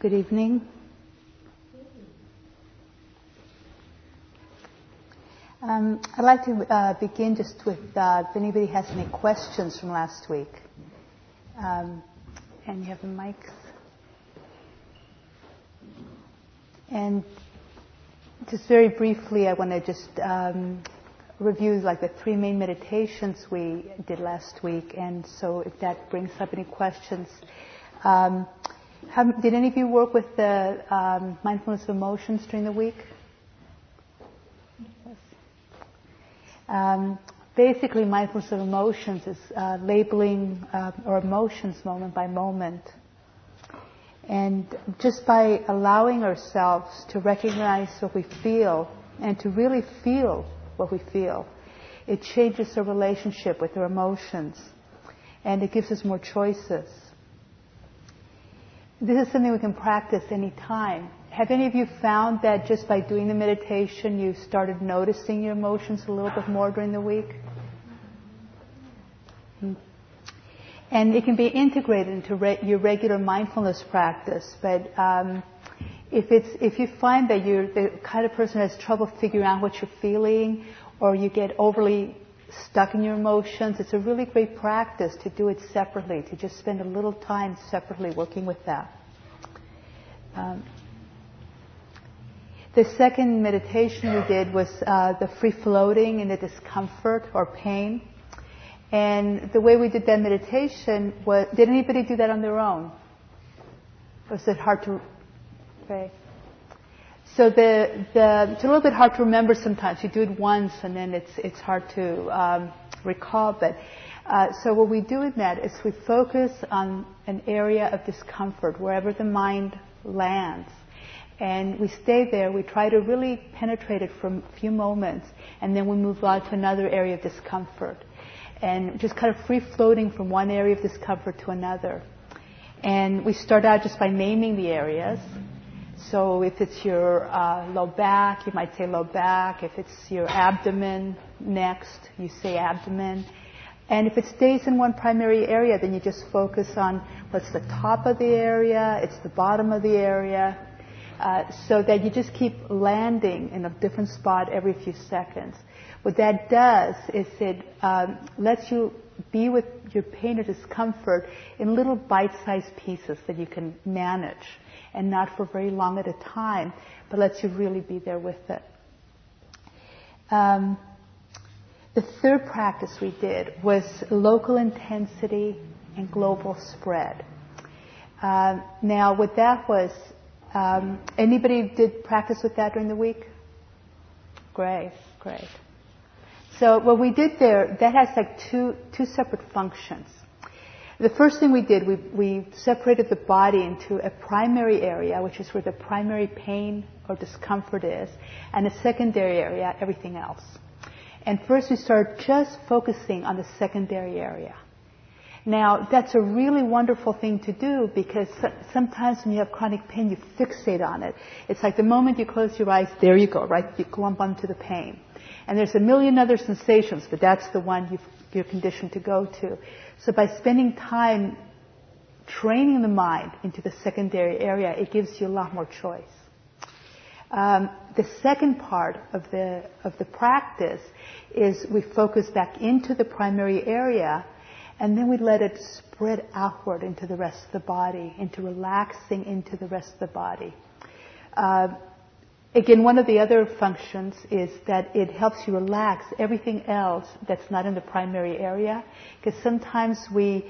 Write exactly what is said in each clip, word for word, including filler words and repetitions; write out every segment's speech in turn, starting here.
Good evening. Um, I'd like to uh, begin just with uh, if anybody has any questions from last week. Um, and you have the mics. And just very briefly, I want to just um, review like the three main meditations we did last week. And so if that brings up any questions. Um, Have, did any of you work with the um, mindfulness of emotions during the week? Yes. Um, basically, mindfulness of emotions is uh, labeling uh, or emotions moment by moment. And just by allowing ourselves to recognize what we feel and to really feel what we feel, it changes our relationship with our emotions and it gives us more choices. This is something we can practice any time. Have any of you found that just by doing the meditation you started noticing your emotions a little bit more during the week? And it can be integrated into re- your regular mindfulness practice, but um, if it's if you find that you're the kind of person that has trouble figuring out what you're feeling or you get overly stuck in your emotions, it's a really great practice to do it separately, to just spend a little time separately working with that. Um, the second meditation we did was uh, the free-floating and the discomfort or pain. And the way we did that meditation was, did anybody do that on their own? Was it hard to... Okay. So the, the, it's a little bit hard to remember sometimes. You do it once and then it's it's hard to um, recall. But uh, so what we do in that is we focus on an area of discomfort, wherever the mind lands. And we stay there. We try to really penetrate it for a few moments. And then we move on to another area of discomfort. And just kind of free-floating from one area of discomfort to another. And we start out just by naming the areas. So if it's your uh, low back, you might say low back. If it's your abdomen next, you say abdomen. And if it stays in one primary area, then you just focus on what's the top of the area, it's the bottom of the area, uh, so that you just keep landing in a different spot every few seconds. What that does is it um, lets you be with your pain or discomfort in little bite-sized pieces that you can manage. And not for very long at a time, but lets you really be there with it. Um, the third practice we did was local intensity and global spread. Um, now, what that was, um, anybody did practice with that during the week? Great, great. So what we did there, that has like two two separate functions. The first thing we did, we, we separated the body into a primary area, which is where the primary pain or discomfort is, and a secondary area, everything else. And first we started just focusing on the secondary area. Now, that's a really wonderful thing to do because sometimes when you have chronic pain, you fixate on it. It's like the moment you close your eyes, there you go, right? You clump onto the pain. And there's a million other sensations, but that's the one you've your condition to go to. So by spending time training the mind into the secondary area, it gives you a lot more choice. Um, the second part of the of the practice is we focus back into the primary area and then we let it spread outward into the rest of the body, into relaxing into the rest of the body. Uh, Again, one of the other functions is that it helps you relax everything else that's not in the primary area. Because sometimes we,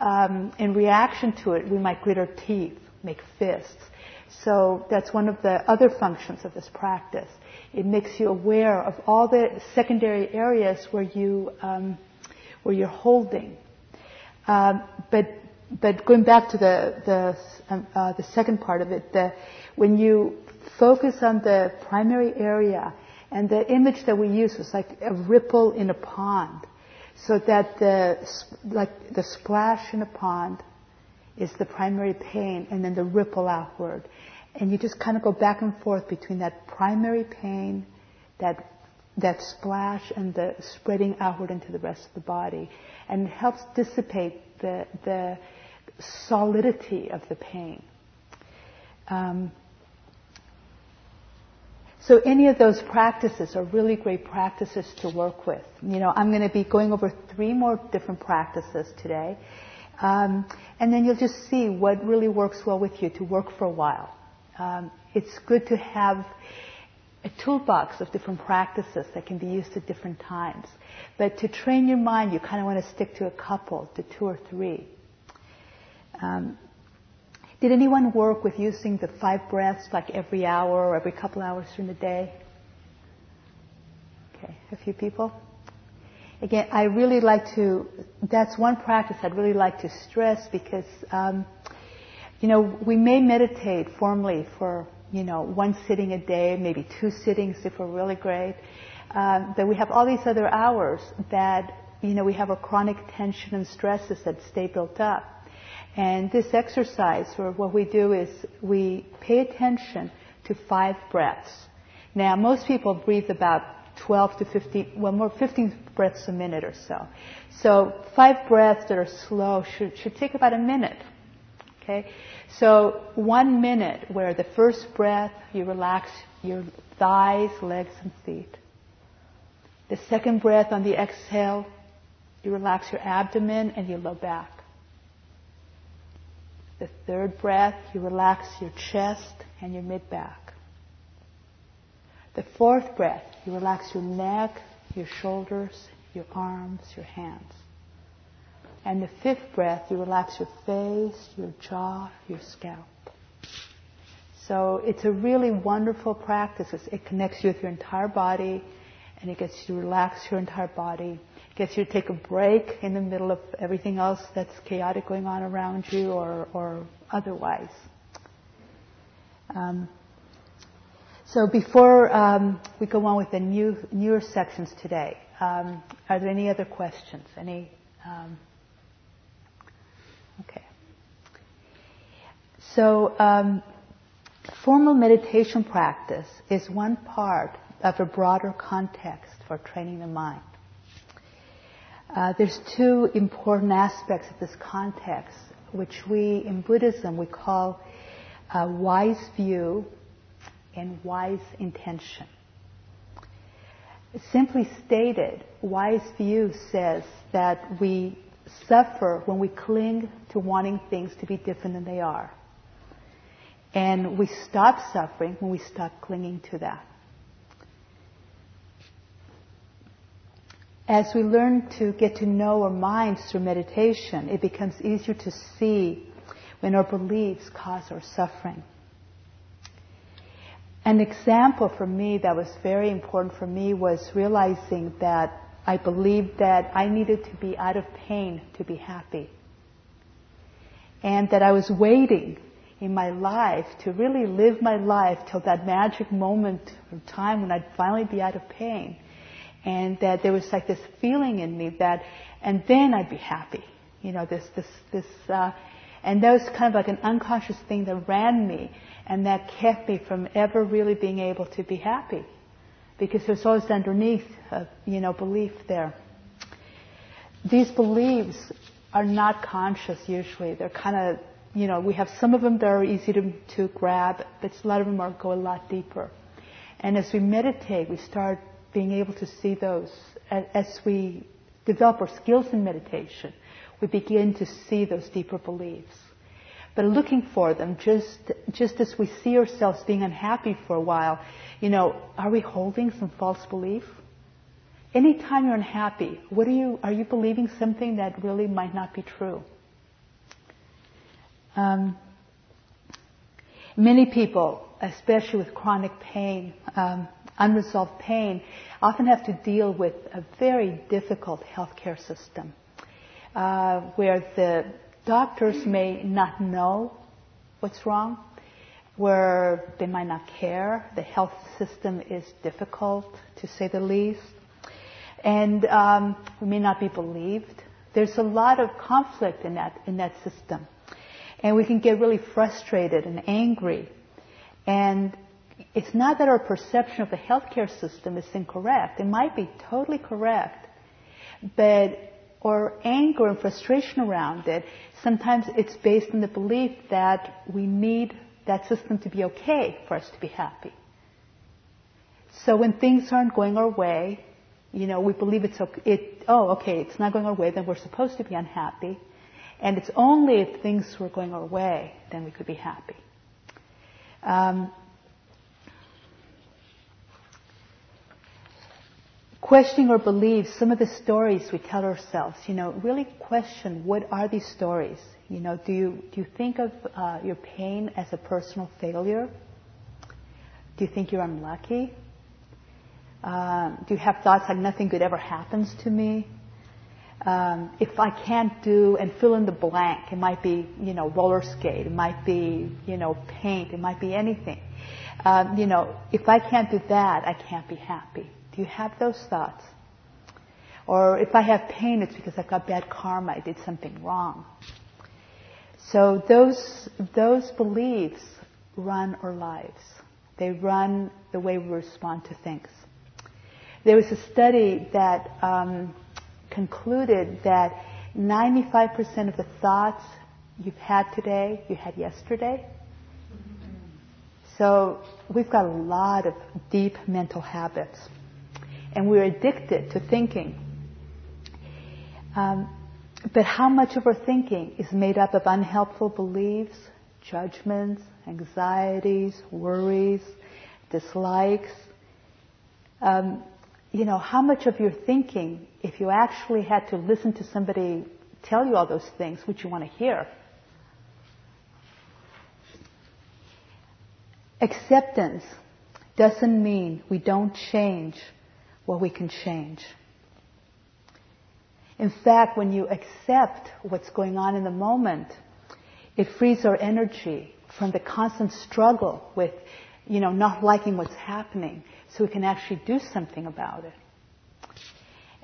um, in reaction to it, we might grit our teeth, make fists. So that's one of the other functions of this practice. It makes you aware of all the secondary areas where you, um, where you're holding. Um, but but going back to the the um, uh, the second part of it, the when you focus on the primary area, and the image that we use is like a ripple in a pond, so that the like the splash in a pond is the primary pain, and then the ripple outward, and you just kind of go back and forth between that primary pain, that that splash, and the spreading outward into the rest of the body, and it helps dissipate the the solidity of the pain. Um, so any of those practices are really great practices to work with. You know, I'm going to be going over three more different practices today. Um, and then you'll just see what really works well with you to work for a while. Um, it's good to have a toolbox of different practices that can be used at different times. But to train your mind, you kind of want to stick to a couple, to two or three. Um, did anyone work with using the five breaths like every hour or every couple hours during the day? Okay, a few people. Again, I really like to, that's one practice I'd really like to stress because, um, you know, we may meditate formally for, you know, one sitting a day, maybe two sittings if we're really great. Uh, but we have all these other hours that, you know, we have a chronic tension and stresses that stay built up. And this exercise, or what we do is we pay attention to five breaths. Now, most people breathe about twelve to fifteen, well, more fifteen breaths a minute or so. So five breaths that are slow should, should take about a minute. Okay? So one minute where the first breath, you relax your thighs, legs, and feet. The second breath on the exhale, you relax your abdomen and your low back. The third breath, you relax your chest and your mid-back. The fourth breath, you relax your neck, your shoulders, your arms, your hands. And the fifth breath, you relax your face, your jaw, your scalp. So it's a really wonderful practice. It connects you with your entire body, and it gets you to relax your entire body. It gets you to take a break in the middle of everything else that's chaotic going on around you or, or otherwise. Um, So before um, we go on with the new newer sections today, um, are there any other questions? Any? Um, okay. So um, formal meditation practice is one part of a broader context for training the mind. Uh, there's two important aspects of this context, which we in Buddhism we call a wise view and wise intention. Simply stated, wise view says that we suffer when we cling to wanting things to be different than they are. And we stop suffering when we stop clinging to that. As we learn to get to know our minds through meditation, it becomes easier to see when our beliefs cause our suffering. An example for me that was very important for me was realizing that I believed that I needed to be out of pain to be happy. And that I was waiting in my life to really live my life till that magic moment or time when I'd finally be out of pain. And that there was like this feeling in me that, and then I'd be happy. You know, this, this, this, uh, and that was kind of like an unconscious thing that ran me. And that kept me from ever really being able to be happy, because there's always underneath, a, you know, belief there. These beliefs are not conscious usually. They're kind of, you know, we have some of them that are easy to, to grab, but a lot of them are, go a lot deeper. And as we meditate, we start being able to see those. As we develop our skills in meditation, we begin to see those deeper beliefs. But looking for them, just just as we see ourselves being unhappy for a while, you know, are we holding some false belief? Anytime you're unhappy, what are you are you believing something that really might not be true? Um, many people, especially with chronic pain, um, unresolved pain, often have to deal with a very difficult healthcare system, uh, where the doctors may not know what's wrong, where they might not care. The health system is difficult, to say the least. And um, we may not be believed. There's a lot of conflict in that, in that system. And we can get really frustrated and angry. And it's not that our perception of the healthcare system is incorrect. It might be totally correct. But or anger and frustration around it, sometimes it's based on the belief that we need that system to be okay for us to be happy. So when things aren't going our way, you know, we believe it's okay, it, oh, okay, it's not going our way, then we're supposed to be unhappy. And it's only if things were going our way, then we could be happy. Um, questioning our beliefs, some of the stories we tell ourselves, you know, really question, what are these stories? You know, do you, do you think of uh, your pain as a personal failure? Do you think you're unlucky? Um, do you have thoughts like nothing good ever happens to me? Um, if I can't do and fill in the blank, it might be, you know, roller skate, it might be, you know, paint, it might be anything. Um, you know, if I can't do that, I can't be happy. Do you have those thoughts? Or if I have pain, it's because I've got bad karma, I did something wrong. So those, those beliefs run our lives. They run the way we respond to things. There was a study that um, concluded that ninety-five percent of the thoughts you've had today, you had yesterday. So we've got a lot of deep mental habits. And we're addicted to thinking. Um, but how much of our thinking is made up of unhelpful beliefs, judgments, anxieties, worries, dislikes? Um, you know, how much of your thinking, if you actually had to listen to somebody tell you all those things, would you want to hear? Acceptance doesn't mean we don't change what we can change. In fact, when you accept what's going on in the moment, it frees our energy from the constant struggle with, you know, not liking what's happening, so we can actually do something about it.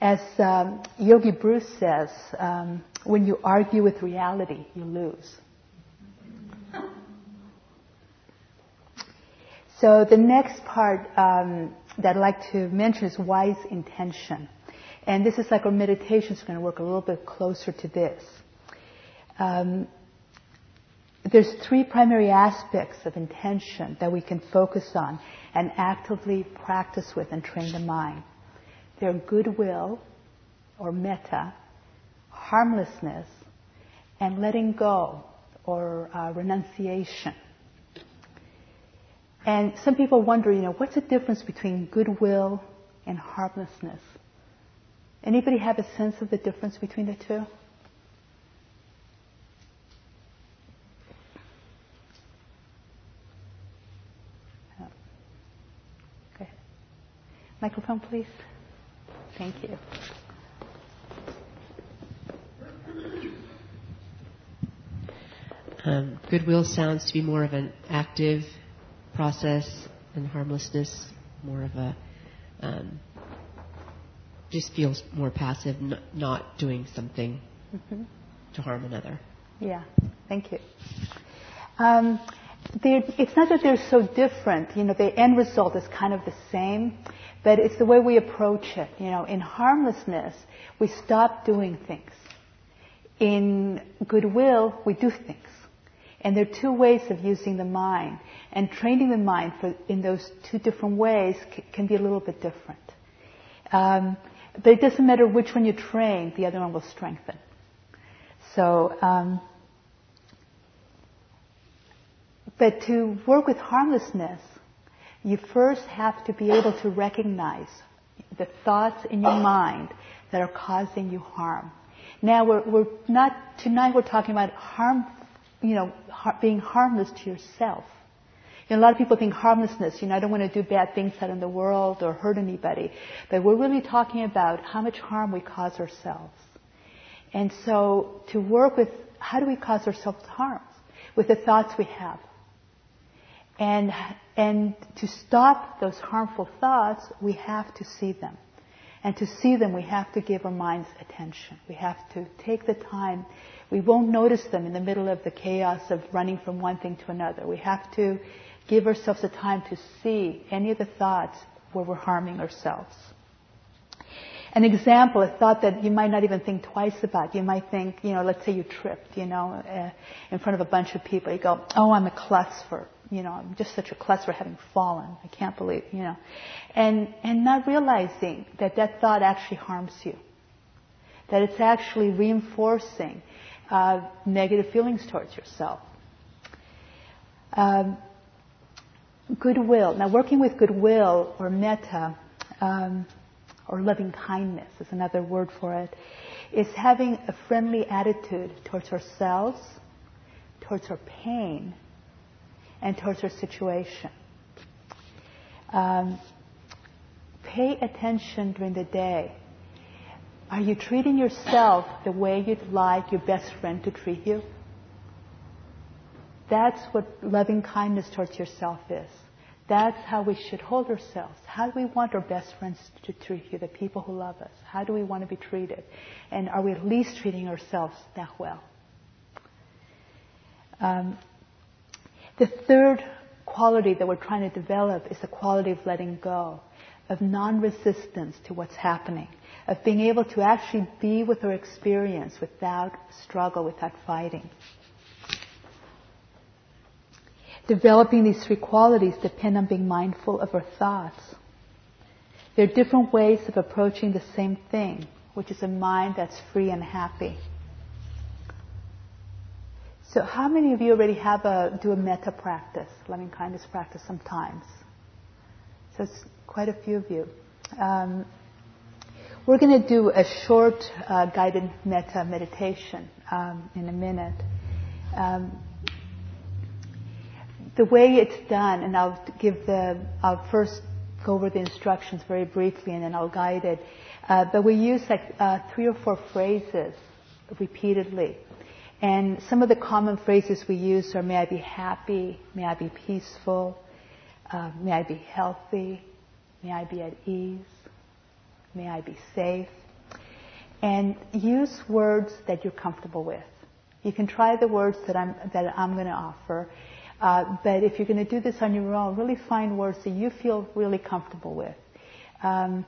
As um, Yogi Bruce says, um, when you argue with reality, you lose. So the next part um, that I'd like to mention is wise intention. And this is like our meditations are going to work a little bit closer to this. Um, There's three primary aspects of intention that we can focus on and actively practice with and train the mind. They're goodwill, or metta, harmlessness, and letting go, or uh, renunciation. And some people wonder, you know, what's the difference between goodwill and harmlessness? Anybody have a sense of the difference between the two? Microphone, please. Thank you. Um, goodwill sounds to be more of an active process, and harmlessness more of a um, just feels more passive, n- not doing something mm-hmm. to harm another. Yeah, thank you. Um, it's not that they're so different. You know, the end result is kind of the same. But it's the way we approach it. You know, in harmlessness, we stop doing things. In goodwill, we do things. And there are two ways of using the mind. And training the mind for, in those two different ways c- can be a little bit different. Um, but it doesn't matter which one you train, the other one will strengthen. So, um, but to work with harmlessness, you first have to be able to recognize the thoughts in your mind that are causing you harm. Now, we're, we're not, tonight we're talking about harm, you know, har- being harmless to yourself. You know, a lot of people think harmlessness, you know, I don't want to do bad things out in the world or hurt anybody. But we're really talking about how much harm we cause ourselves. And so, to work with, how do we cause ourselves harm? With the thoughts we have. And and to stop those harmful thoughts, we have to see them. And to see them, we have to give our minds attention. We have to take the time. We won't notice them in the middle of the chaos of running from one thing to another. We have to give ourselves the time to see any of the thoughts where we're harming ourselves. An example, a thought that you might not even think twice about. You might think, you know, let's say you tripped, you know, uh, in front of a bunch of people. You go, oh, I'm a klutz for you know, I'm just such a klutz for having fallen. I can't believe, you know. And, and not realizing that that thought actually harms you. That it's actually reinforcing uh, negative feelings towards yourself. Um, goodwill. Now, working with goodwill or metta um, or loving kindness is another word for it, is having a friendly attitude towards ourselves, towards our pain, and towards our situation. Um, pay attention during the day. Are you treating yourself the way you'd like your best friend to treat you? That's what loving kindness towards yourself is. That's how we should hold ourselves. How do we want our best friends to treat you, the people who love us? How do we want to be treated? And are we at least treating ourselves that well? Um, the third quality that we're trying to develop is the quality of letting go, of non-resistance to what's happening, of being able to actually be with our experience without struggle, without fighting. Developing these three qualities depend on being mindful of our thoughts. There are different ways of approaching the same thing, which is a mind that's free and happy. So how many of you already have a, do a metta practice, loving kindness practice sometimes? So it's quite a few of you. Um, we're going to do a short uh, guided metta meditation um, in a minute. Um, The way it's done, and I'll give the, I'll first go over the instructions very briefly and then I'll guide it. Uh, but we use like uh, three or four phrases repeatedly. And some of the common phrases we use are, may I be happy, may I be peaceful, uh, may I be healthy, may I be at ease, may I be safe. And use words that you're comfortable with. You can try the words that I'm, that I'm going to offer. Uh, but if you're going to do this on your own, really find words that you feel really comfortable with. Um,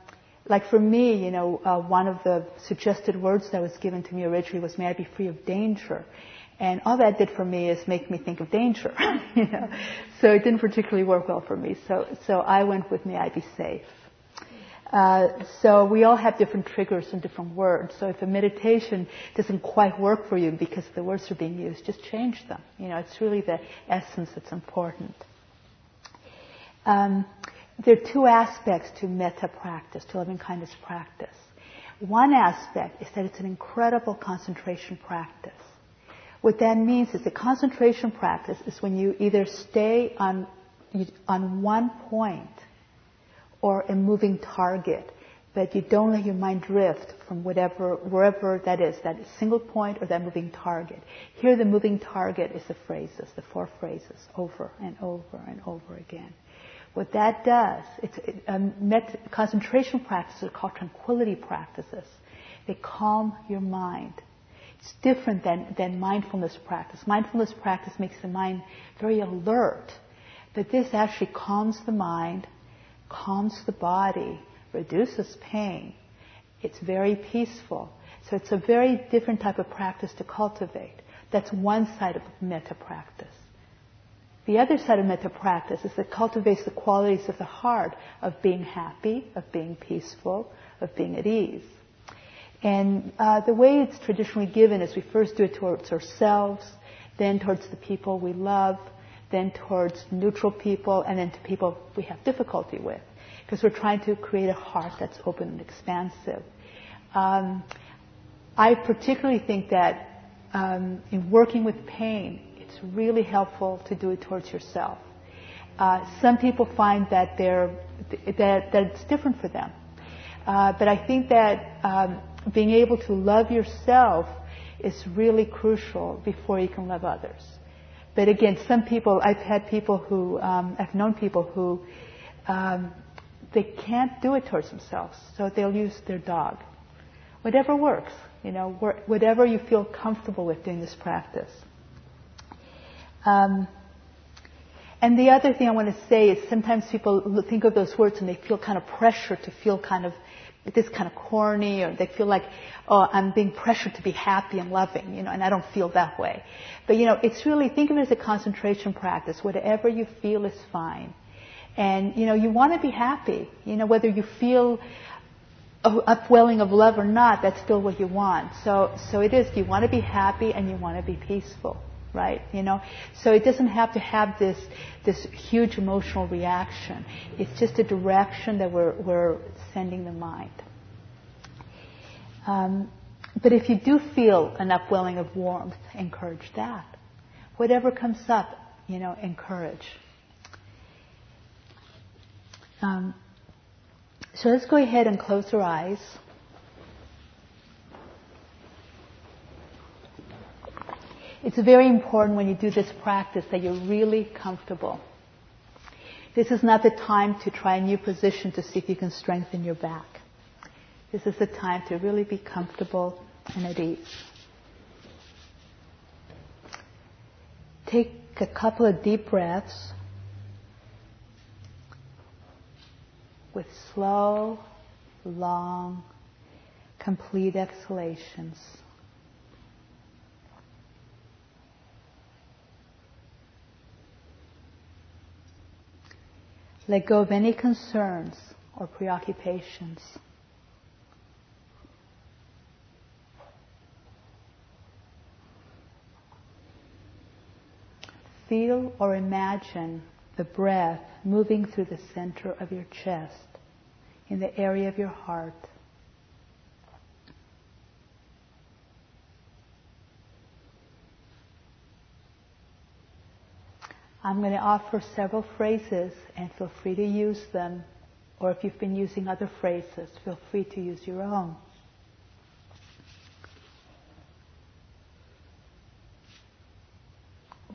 like for me, you know, uh, one of the suggested words that was given to me originally was, may I be free of danger. And all that did for me is make me think of danger, you know. So it didn't particularly work well for me. So, so I went with, may I be safe. Uh, so we all have different triggers and different words. So if a meditation doesn't quite work for you because the words are being used, just change them. You know, it's really the essence that's important. Um, there are two aspects to metta practice, to loving kindness practice. One aspect is that it's an incredible concentration practice. What that means is the concentration practice is when you either stay on on one point or a moving target, but you don't let your mind drift from whatever, wherever that is, that single point or that moving target. Here the moving target is the phrases, the four phrases, over and over and over again. What that does, it's, it, um, met, concentration practices are called tranquility practices. They calm your mind. It's different than, than mindfulness practice. Mindfulness practice makes the mind very alert, but this actually calms the mind, calms the body, reduces pain. It's very peaceful. So it's a very different type of practice to cultivate. That's one side of metta practice. The other side of metta practice is that cultivates the qualities of the heart, of being happy, of being peaceful, of being at ease. And uh, the way it's traditionally given is we first do it towards ourselves, then towards the people we love, then towards neutral people, and then to people we have difficulty with, because we're trying to create a heart that's open and expansive. Um, I particularly think that um, in working with pain, it's really helpful to do it towards yourself. Uh, some people find that they're that, that it's different for them, uh, but I think that um, being able to love yourself is really crucial before you can love others. But again, some people, I've had people who, um, I've known people who, um, they can't do it towards themselves, so they'll use their dog. Whatever works, you know, whatever you feel comfortable with doing this practice. Um, and the other thing I want to say is sometimes people think of those words and they feel kind of pressure to feel kind of this kind of corny, or they feel like, oh, I'm being pressured to be happy and loving, you know, and I don't feel that way. But, you know, it's really, think of it as a concentration practice. Whatever you feel is fine. And, you know, you want to be happy. You know, whether you feel an upwelling of love or not, that's still what you want. So, so it is, you want to be happy and you want to be peaceful, right? You know, so it doesn't have to have this this huge emotional reaction. It's just a direction that we're we're sending the mind. Um, but if you do feel an upwelling of warmth, encourage that. Whatever comes up, you know, encourage. Um, so let's go ahead and close our eyes. It's very important when you do this practice that you're really comfortable. This is not the time to try a new position to see if you can strengthen your back. This is the time to really be comfortable and at ease. Take a couple of deep breaths with slow, long, complete exhalations. Let go of any concerns or preoccupations. Feel or imagine the breath moving through the center of your chest, in the area of your heart. I'm going to offer several phrases, and feel free to use them, or if you've been using other phrases, feel free to use your own.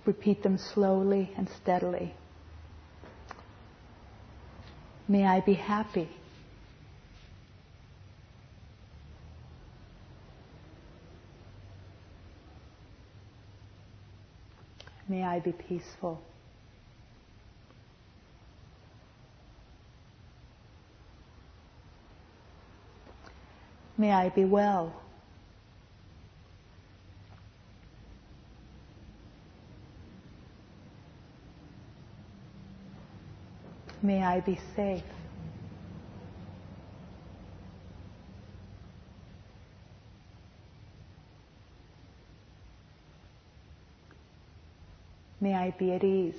Repeat them slowly and steadily. May I be happy. May I be peaceful. May I be well. May I be safe. May I be at ease.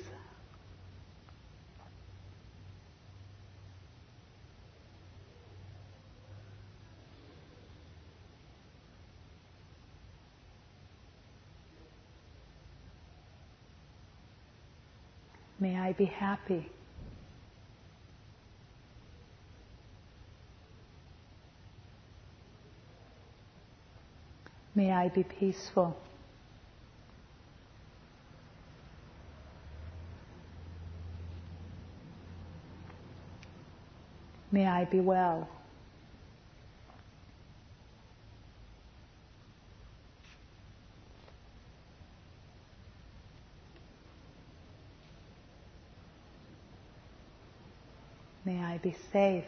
May I be happy. May I be peaceful. May I be well. May I be safe.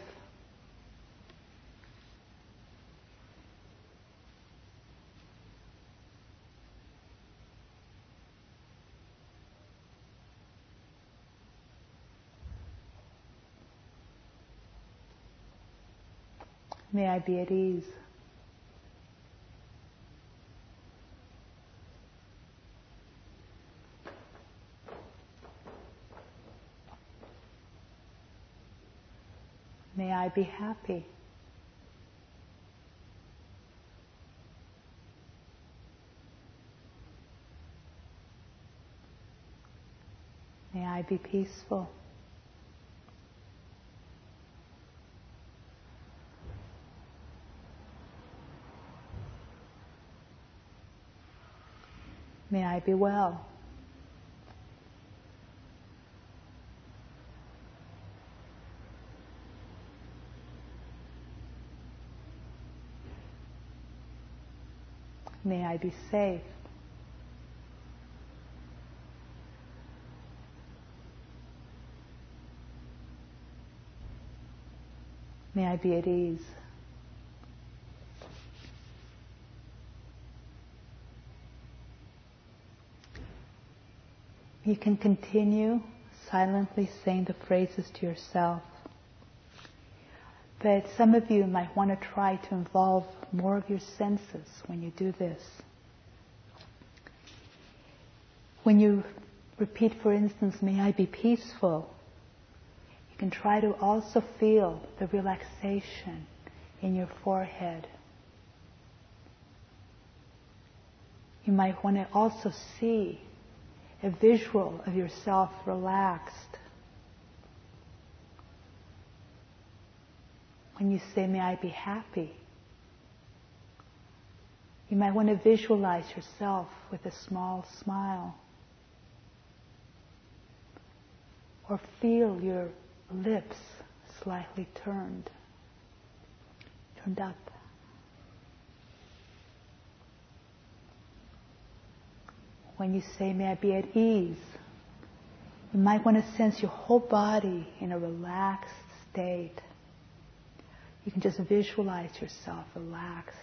May I be at ease. May I be happy. May I be peaceful. May I be well. May I be safe. May I be at ease. You can continue silently saying the phrases to yourself. But some of you might want to try to involve more of your senses when you do this. When you repeat, for instance, may I be peaceful, you can try to also feel the relaxation in your forehead. You might want to also see a visual of yourself relaxed. When you say, may I be happy, you might want to visualize yourself with a small smile. Or feel your lips slightly turned, turned up. When you say, may I be at ease, you might want to sense your whole body in a relaxed state. You can just visualize yourself relaxed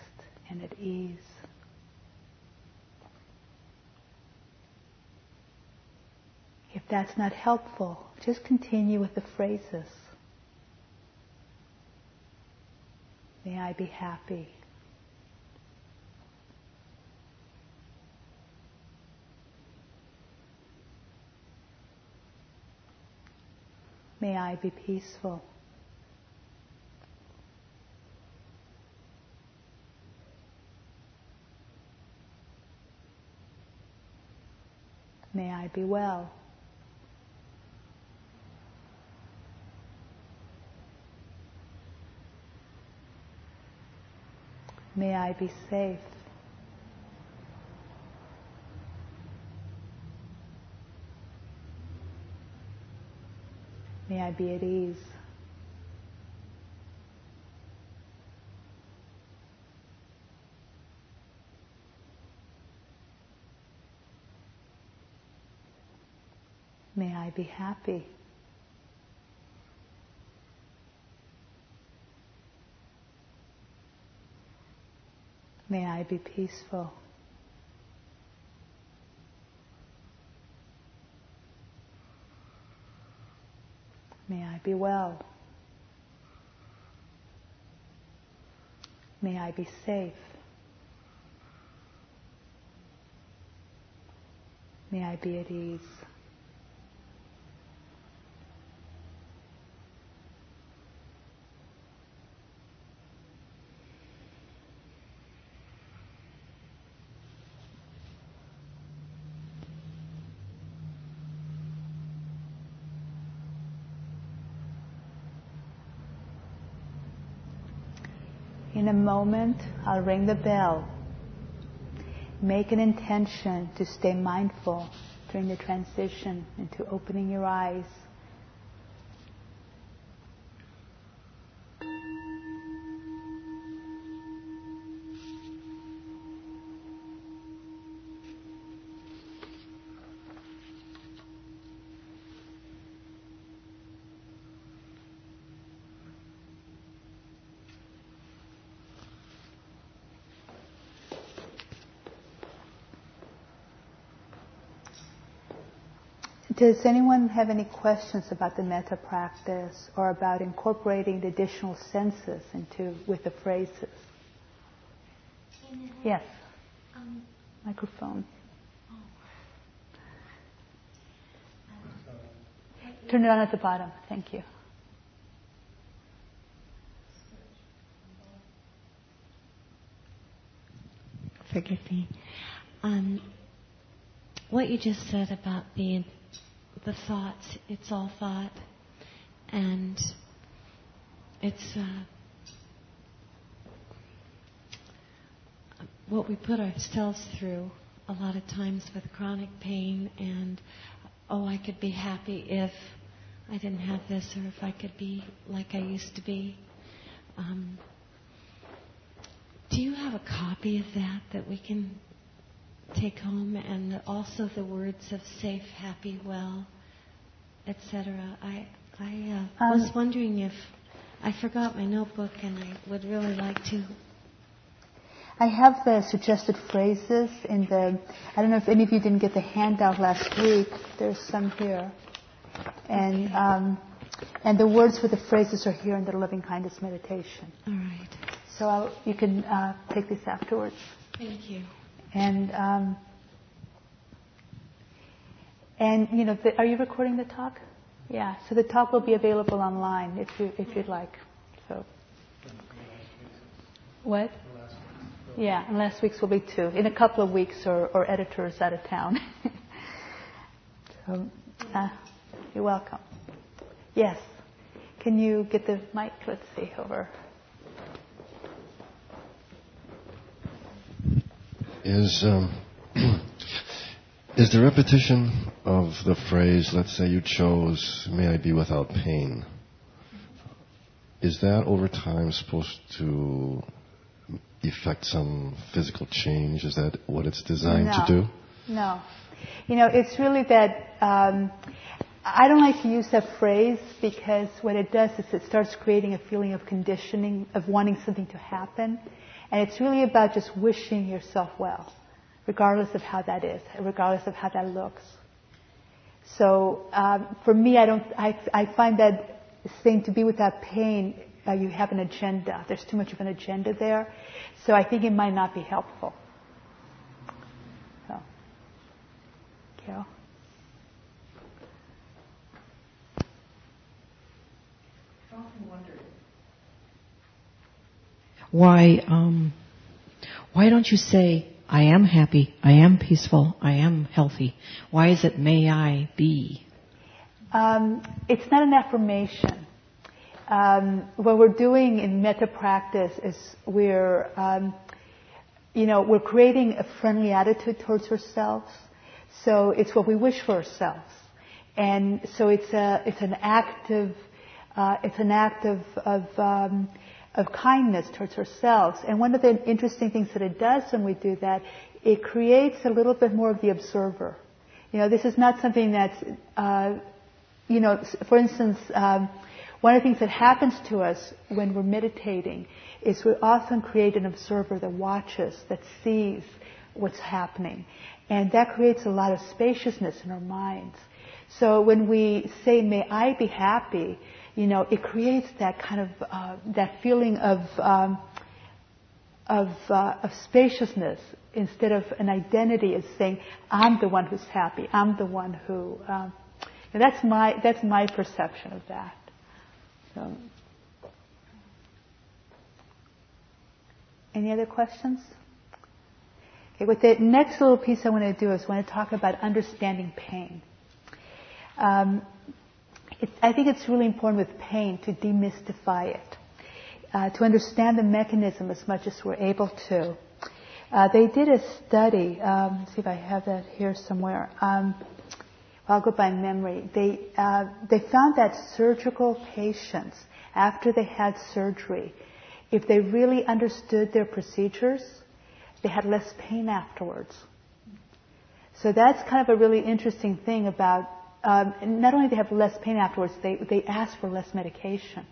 and at ease. If that's not helpful, just continue with the phrases. May I be happy. May I be peaceful. May I be well. May I be safe. May I be at ease. May I be happy. May I be peaceful. May I be well. May I be safe. May I be at ease. In a moment, I'll ring the bell. Make an intention to stay mindful during the transition into opening your eyes. Does anyone have any questions about the metta practice or about incorporating the additional senses into with the phrases? Yes. Um, Microphone. Oh. Um, Turn it on at the bottom. Thank you. Forgive me. Um, what you just said about the The thoughts, it's all thought, and it's uh, what we put ourselves through a lot of times with chronic pain and, oh, I could be happy if I didn't have this, or if I could be like I used to be. Um, do you have a copy of that that we can take home, and also the words of safe, happy, well, et cetera. I I uh, um, was wondering if I forgot my notebook, and I would really like to. I have the suggested phrases in the, I don't know if any of you didn't get the handout last week, there's some here. And um, and the words for the phrases are here in the Loving Kindness meditation. All right. So I'll, you can uh, take this afterwards. Thank you. And, um, and you know, the, are you recording the talk? Yeah, so the talk will be available online if, you, if you'd like. So. What? Yeah, and last week's will be too. In a couple of weeks, or, or editor's out of town. So, uh, you're welcome. Yes. Can you get the mic? Let's see, over. Is um, is the repetition of the phrase, let's say you chose, may I be without pain, is that over time supposed to effect some physical change? Is that what it's designed no. to do? No. You know, it's really that um, I don't like to use that phrase because what it does is it starts creating a feeling of conditioning, of wanting something to happen. And it's really about just wishing yourself well, regardless of how that is, regardless of how that looks. So um, for me, I don't. I, I find that saying to be without pain, Uh, you have an agenda. There's too much of an agenda there. So I think it might not be helpful. So, Carol? I often wondered why, um, why don't you say, I am happy, I am peaceful, I am healthy? Why is it, may I be? Um, it's not an affirmation. Um, what we're doing in metta practice is we're, um, you know, we're creating a friendly attitude towards ourselves. So it's what we wish for ourselves, and so it's a it's an act of uh, it's an act of of, um, of kindness towards ourselves. And one of the interesting things that it does when we do that, it creates a little bit more of the observer. You know, this is not something that's, uh, you know, for instance. Um, One of the things that happens to us when we're meditating is we often create an observer that watches, that sees what's happening. And that creates a lot of spaciousness in our minds. So when we say, may I be happy, you know, it creates that kind of, uh, that feeling of, um, of, uh, of spaciousness instead of an identity as saying, I'm the one who's happy, I'm the one who, um, and that's my, that's my perception of that. So. Any other questions? Okay, with the next little piece I want to do is I want to talk about understanding pain. Um, it, I think it's really important with pain to demystify it, uh, to understand the mechanism as much as we're able to. Uh, they did a study, um, let's see if I have that here somewhere. Um, I'll go by memory. They uh, they found that surgical patients, after they had surgery, if they really understood their procedures, they had less pain afterwards. So that's kind of a really interesting thing about. Um, not only they have less pain afterwards, they they ask for less medication.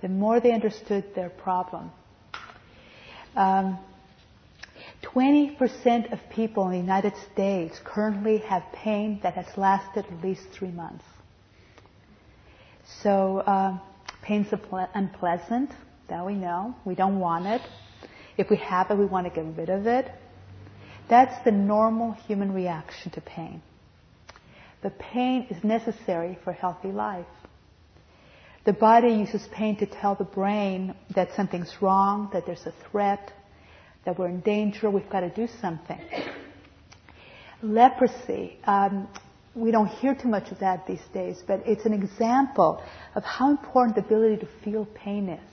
The more they understood their problem. Um, twenty percent of people in the United States currently have pain that has lasted at least three months. So um, pain's unpleasant, that we know. We don't want it. If we have it, we want to get rid of it. That's the normal human reaction to pain. But pain is necessary for a healthy life. The body uses pain to tell the brain that something's wrong, that there's a threat, that we're in danger, we've got to do something. Leprosy, um, we don't hear too much of that these days, but it's an example of how important the ability to feel pain is.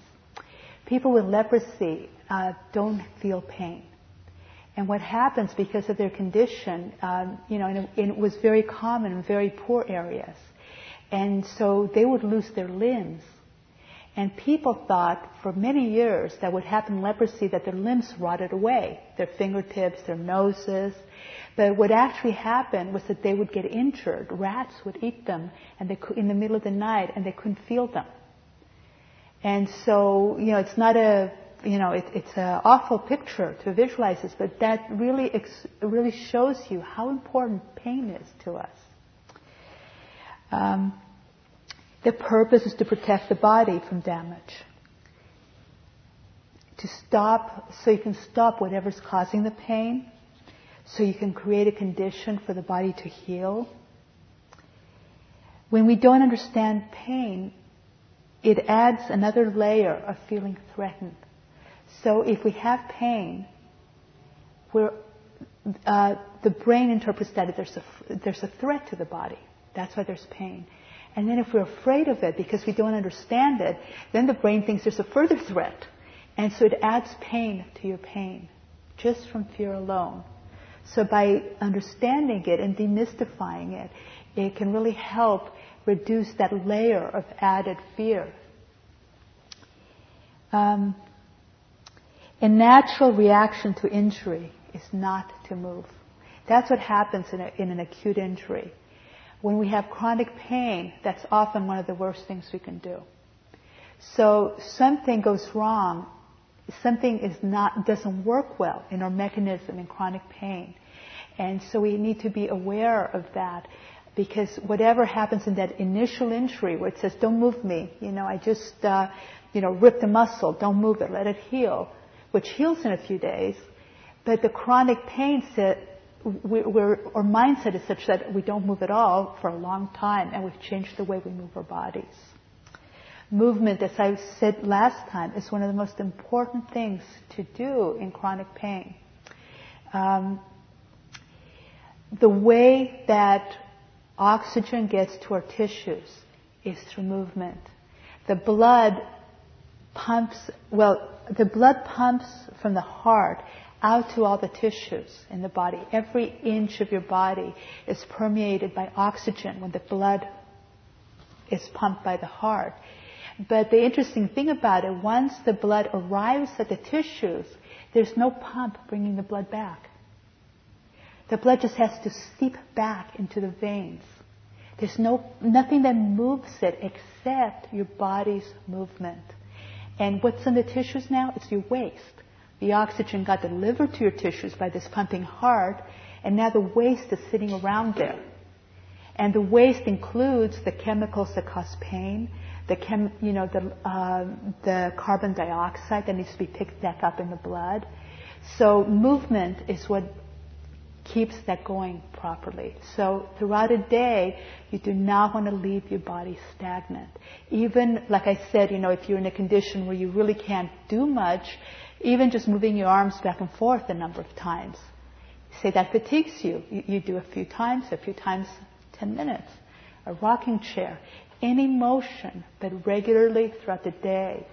People with leprosy uh, don't feel pain. And what happens because of their condition, um, you know, and it was very common in very poor areas. And so they would lose their limbs. And people thought for many years that would happen in leprosy, that their limbs rotted away, their fingertips, their noses. But what actually happened was that they would get injured. Rats would eat them and they could, in the middle of the night, and they couldn't feel them. And so, you know, it's not a you know, it, it's an awful picture to visualize this, but that really ex- really shows you how important pain is to us. Um, the purpose is to protect the body from damage, to stop, so you can stop whatever's causing the pain, so you can create a condition for the body to heal. When we don't understand pain, it adds another layer of feeling threatened. So if we have pain, we're, uh, the brain interprets that as there's a, there's a threat to the body. That's why there's pain. And then if we're afraid of it because we don't understand it, then the brain thinks there's a further threat. And so it adds pain to your pain, just from fear alone. So by understanding it and demystifying it, it can really help reduce that layer of added fear. Um, a natural reaction to injury is not to move. That's what happens in, a, in an acute injury. When we have chronic pain, that's often one of the worst things we can do. So something goes wrong, something is not doesn't work well in our mechanism in chronic pain. And so we need to be aware of that, because whatever happens in that initial injury where it says, don't move me, you know, I just, uh, you know, ripped a muscle, don't move it, let it heal, which heals in a few days. But the chronic pain, set, we're, our mindset is such that we don't move at all for a long time, and we've changed the way we move our bodies. Movement, as I said last time, is one of the most important things to do in chronic pain. Um, the way that oxygen gets to our tissues is through movement. The blood pumps, well, the blood pumps from the heart out to all the tissues in the body. Every inch of your body is permeated by oxygen when the blood is pumped by the heart. But the interesting thing about it, once the blood arrives at the tissues, there's no pump bringing the blood back. The blood just has to seep back into the veins. There's no nothing that moves it except your body's movement. And what's in the tissues now? It's your waste. The oxygen got delivered to your tissues by this pumping heart, and now the waste is sitting around there. And the waste includes the chemicals that cause pain, the chem, you know, the, uh, the carbon dioxide that needs to be picked back up in the blood. So movement is what keeps that going properly. So throughout a day, you do not want to leave your body stagnant. Even, like I said, you know, if you're in a condition where you really can't do much, even just moving your arms back and forth a number of times, say that fatigues you. You, you do a few times, a few times, ten minutes, a rocking chair, any motion, but regularly throughout the day.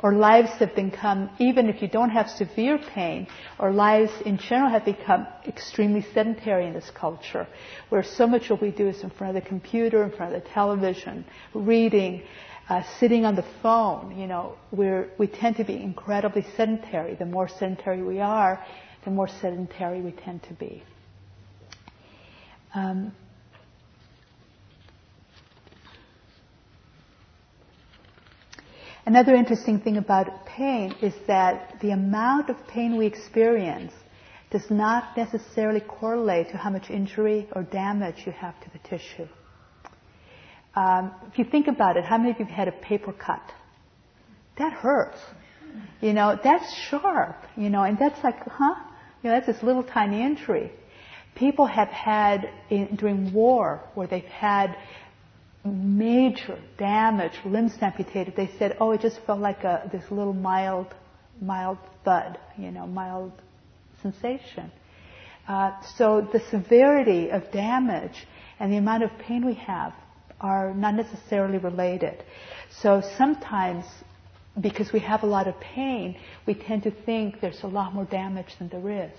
Our lives have become, even if you don't have severe pain, our lives in general have become extremely sedentary in this culture, where so much of what we do is in front of the computer, in front of the television, reading, uh, sitting on the phone. You know, we're, we tend to be incredibly sedentary. The more sedentary we are, the more sedentary we tend to be. Um, Another interesting thing about pain is that the amount of pain we experience does not necessarily correlate to how much injury or damage you have to the tissue. Um, if you think about it, how many of you have had a paper cut? That hurts. You know, that's sharp, you know, and that's like, huh? You know, that's this little tiny injury. People have had, in, during war, where they've had major damage, limbs amputated, they said, oh, it just felt like a, this little mild, mild thud, you know, mild sensation. Uh, so the severity of damage and the amount of pain we have are not necessarily related. So sometimes, because we have a lot of pain, we tend to think there's a lot more damage than there is.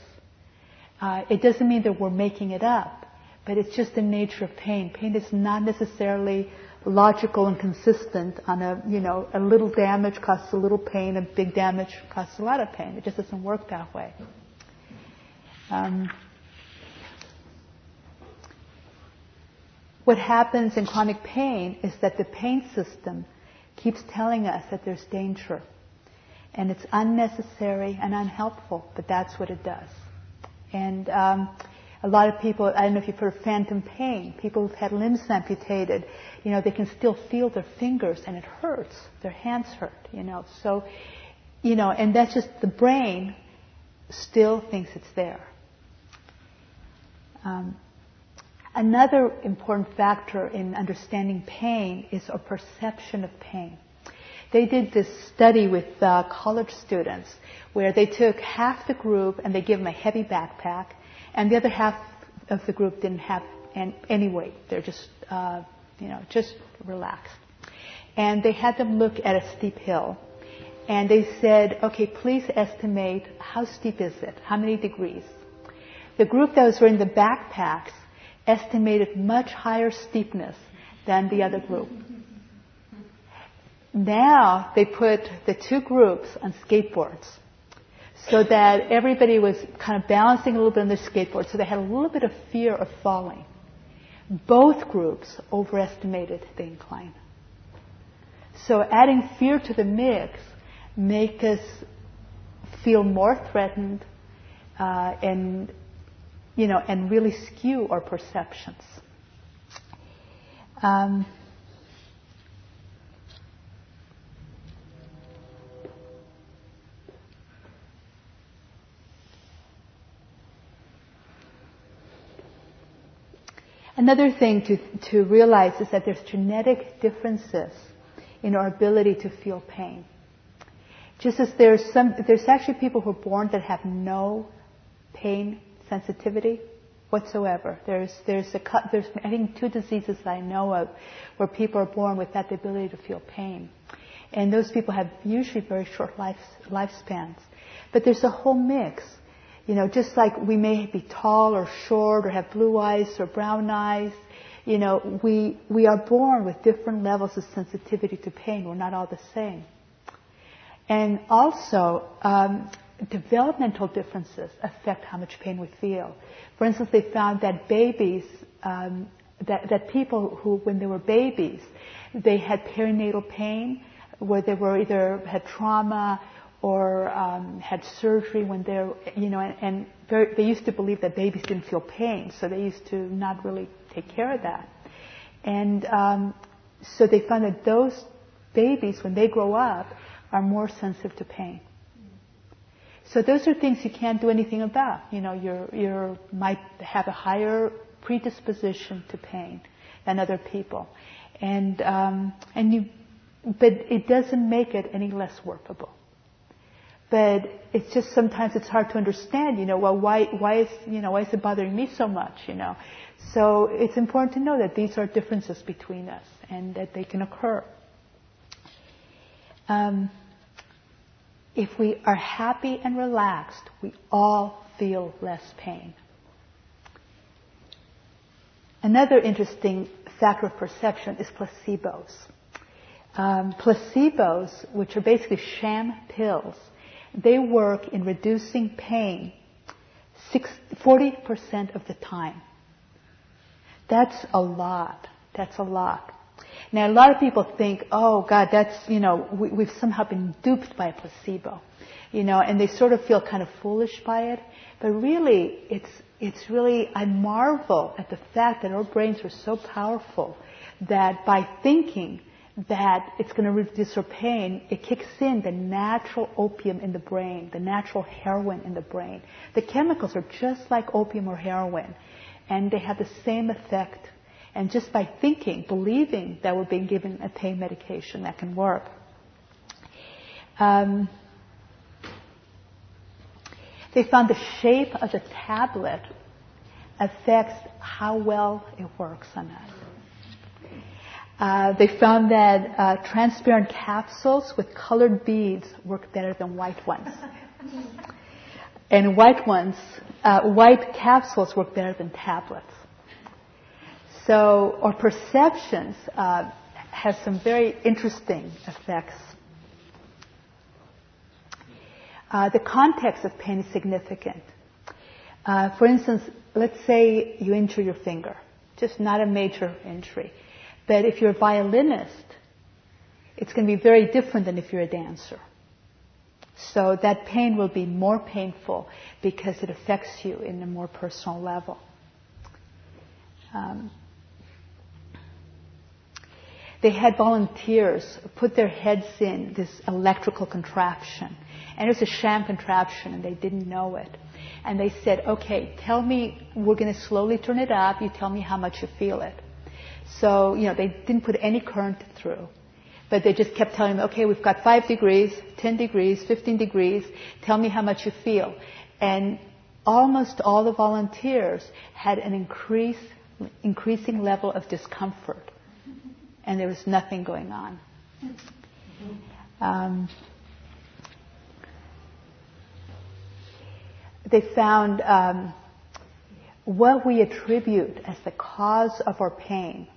Uh, it doesn't mean that we're making it up, but it's just the nature of pain. Pain is not necessarily logical and consistent on a, you know, a little damage causes a little pain, a big damage causes a lot of pain. It just doesn't work that way. Um, what happens in chronic pain is that the pain system keeps telling us that there's danger. And it's unnecessary and unhelpful, but that's what it does. And um, a lot of people, I don't know if you've heard of phantom pain, people who've had limbs amputated, you know, they can still feel their fingers and it hurts, their hands hurt, you know. So, you know, and that's just the brain still thinks it's there. Um, another important factor in understanding pain is our perception of pain. They did this study with uh, college students where they took half the group and they gave them a heavy backpack, and the other half of the group didn't have any weight. They're just, uh, you know, just relaxed. And they had them look at a steep hill, and they said, "Okay, please estimate how steep is it? How many degrees?" The group that was wearing the backpacks estimated much higher steepness than the other group. Now they put the two groups on skateboards so that everybody was kind of balancing a little bit on their skateboard, so they had a little bit of fear of falling. Both groups overestimated the incline. So adding fear to the mix makes us feel more threatened uh, and, you know, and really skew our perceptions. Um, Another thing to, to realize is that there's genetic differences in our ability to feel pain. Just as there's some, there's actually people who are born that have no pain sensitivity whatsoever. There's, there's a, there's I think two diseases I know of where people are born without the ability to feel pain, and those people have usually very short life, lifespans. But there's a whole mix. You know, just like we may be tall or short or have blue eyes or brown eyes, you know, we we are born with different levels of sensitivity to pain. We're not all the same. And also, um, developmental differences affect how much pain we feel. For instance, they found that babies, um, that, that people who, when they were babies, they had perinatal pain, where they were either had trauma or um, had surgery when they're, you know, and, and they used to believe that babies didn't feel pain, so they used to not really take care of that. And um, so they found that those babies, when they grow up, are more sensitive to pain. So those are things you can't do anything about. You know, you're, you're might have a higher predisposition to pain than other people, and um, and you, but it doesn't make it any less workable. But it's just sometimes it's hard to understand, you know, well, why, why is, you know, why is it bothering me so much, you know? So it's important to know that these are differences between us and that they can occur. Um, if we are happy and relaxed, we all feel less pain. Another interesting factor of perception is placebos. Um, placebos, which are basically sham pills, they work in reducing pain forty percent of the time. That's a lot. That's a lot. Now, a lot of people think, oh, God, that's, you know, we, we've somehow been duped by a placebo, you know, and they sort of feel kind of foolish by it. But really, it's, it's really, I marvel at the fact that our brains are so powerful that by thinking that it's going to reduce our pain, it kicks in the natural opium in the brain, the natural heroin in the brain. The chemicals are just like opium or heroin, and they have the same effect. And just by thinking, believing that we're being given a pain medication, that can work. Um, they found the shape of the tablet affects how well it works on us. Uh, they found that uh, transparent capsules with colored beads work better than white ones. And white ones, uh, white capsules work better than tablets. So our perceptions uh, has some very interesting effects. Uh, the context of pain is significant. Uh, for instance, let's say you injure your finger, just not a major injury. But if you're a violinist, it's going to be very different than if you're a dancer. So that pain will be more painful because it affects you in a more personal level. Um, they had volunteers put their heads in this electrical contraption. And it was a sham contraption, and they didn't know it. And they said, okay, tell me, we're going to slowly turn it up. You tell me how much you feel it. So, you know, they didn't put any current through. But they just kept telling them, okay, we've got five degrees, ten degrees, fifteen degrees. Tell me how much you feel. And almost all the volunteers had an increase, increasing level of discomfort. And there was nothing going on. Um, they found um, what we attribute as the cause of our pain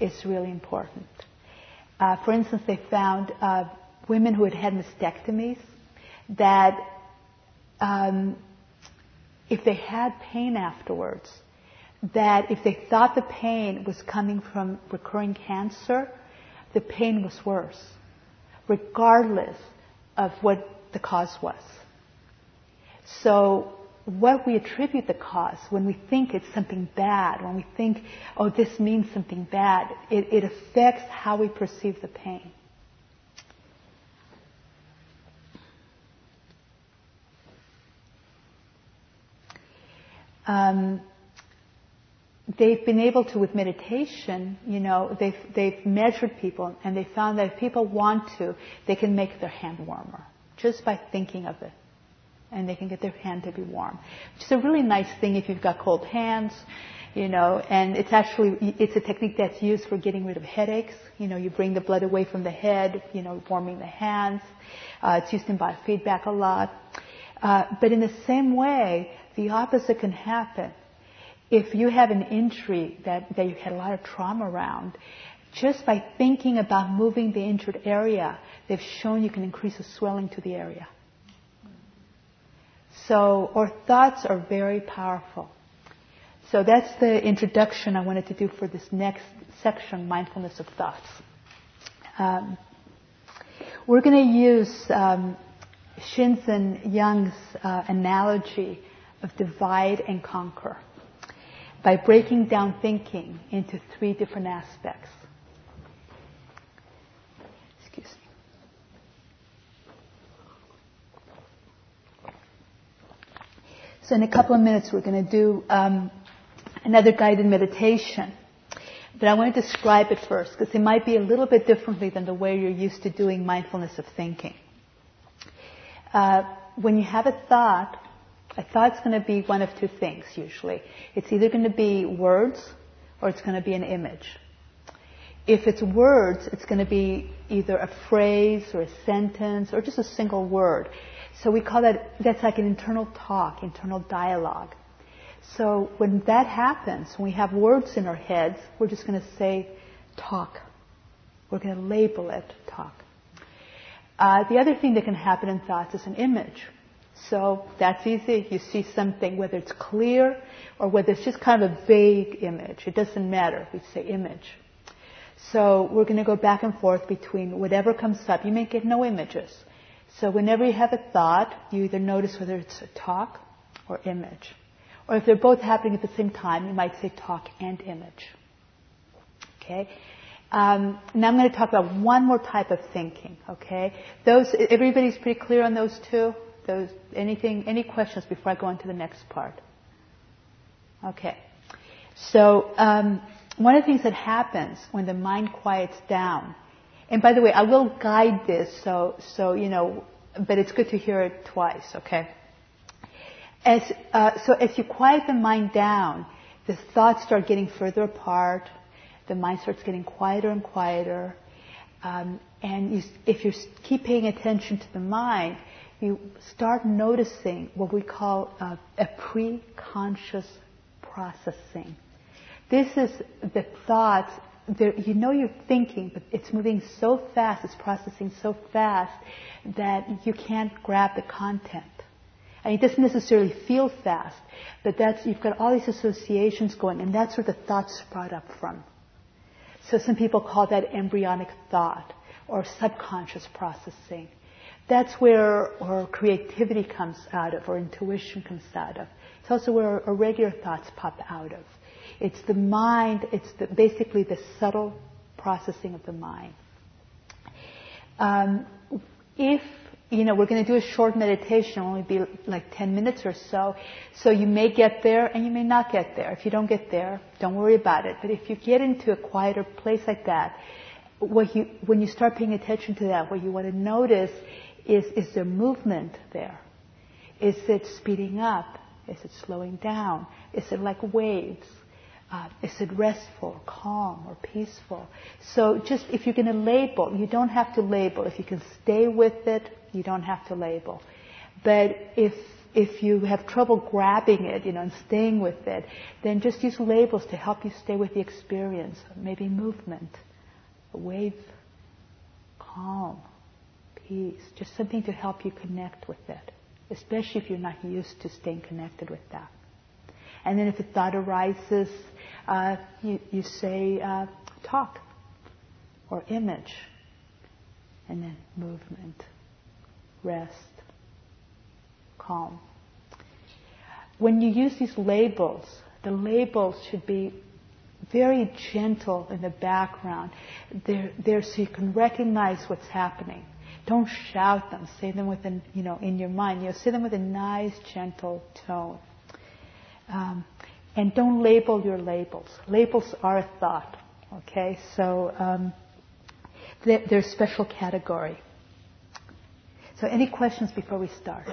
is really important. Uh, for instance, they found uh, women who had had mastectomies that um, if they had pain afterwards, that if they thought the pain was coming from recurring cancer, the pain was worse, regardless of what the cause was. So what we attribute the cause, when we think it's something bad, when we think, oh, this means something bad, it, it affects how we perceive the pain. Um, they've been able to, with meditation, you know, they've, they've measured people, and they found that if people want to, they can make their hand warmer just by thinking of it. And they can get their hand to be warm, which is a really nice thing if you've got cold hands, you know. And it's actually, it's a technique that's used for getting rid of headaches. You know, you bring the blood away from the head, you know, warming the hands. Uh, it's used in biofeedback a lot. Uh, but in the same way, the opposite can happen. If you have an injury that, that you had a lot of trauma around, just by thinking about moving the injured area, they've shown you can increase the swelling to the area. So our thoughts are very powerful. So that's the introduction I wanted to do for this next section, mindfulness of thoughts. Um, we're going to use um, Shinzen Young's uh, analogy of divide and conquer by breaking down thinking into three different aspects. So in a couple of minutes, we're going to do um, another guided meditation. But I want to describe it first, because it might be a little bit differently than the way you're used to doing mindfulness of thinking. Uh, when you have a thought, a thought's going to be one of two things, usually. It's either going to be words, or it's going to be an image. If it's words, it's going to be either a phrase, or a sentence, or just a single word. So we call that, that's like an internal talk, internal dialogue. So when that happens, when we have words in our heads, we're just going to say, talk. We're going to label it, talk. Uh, the other thing that can happen in thoughts is an image. So that's easy. You see something, whether it's clear or whether it's just kind of a vague image. It doesn't matter. We say image. So we're going to go back and forth between whatever comes up. You may get no images. So whenever you have a thought, you either notice whether it's a talk or image. Or if they're both happening at the same time, you might say talk and image. Okay? Um, now I'm going to talk about one more type of thinking. Okay? Those, everybody's pretty clear on those two? Those, anything, any questions before I go on to the next part? Okay. So um, one of the things that happens when the mind quiets down. And by the way, I will guide this, so, so you know, but it's good to hear it twice, okay? As, uh, so as you quiet the mind down, the thoughts start getting further apart, the mind starts getting quieter and quieter, um, and you, if you keep paying attention to the mind, you start noticing what we call uh, a pre-conscious processing. This is the thoughts. There, you know you're thinking, but it's moving so fast, it's processing so fast that you can't grab the content. And it doesn't necessarily feel fast, but that's, you've got all these associations going, and that's where the thoughts sprout up from. So some people call that embryonic thought or subconscious processing. That's where our creativity comes out of, our intuition comes out of. It's also where our regular thoughts pop out of. It's the mind, it's the, basically the subtle processing of the mind. Um, if, you know, we're going to do a short meditation, it'll only be like ten minutes or so, so you may get there and you may not get there. If you don't get there, don't worry about it. But if you get into a quieter place like that, what you, when you start paying attention to that, what you want to notice is, is there movement there? Is it speeding up? Is it slowing down? Is it like waves? Uh, is it restful, calm, or peaceful? So just if you're going to label, you don't have to label. If you can stay with it, you don't have to label. But if if you have trouble grabbing it, you know, and staying with it, then just use labels to help you stay with the experience. Maybe movement, wave, calm, peace. Just something to help you connect with it, especially if you're not used to staying connected with that. And then if a thought arises, uh, you, you say uh, talk or image, and then movement, rest, calm. When you use these labels, the labels should be very gentle in the background. They're there so you can recognize what's happening. Don't shout them. Say them with an, you know, in your mind. You know, say them with a nice, gentle tone. Um, and don't label your labels. Labels are a thought. Okay, so um, they're, they're a special category. So, any questions before we start?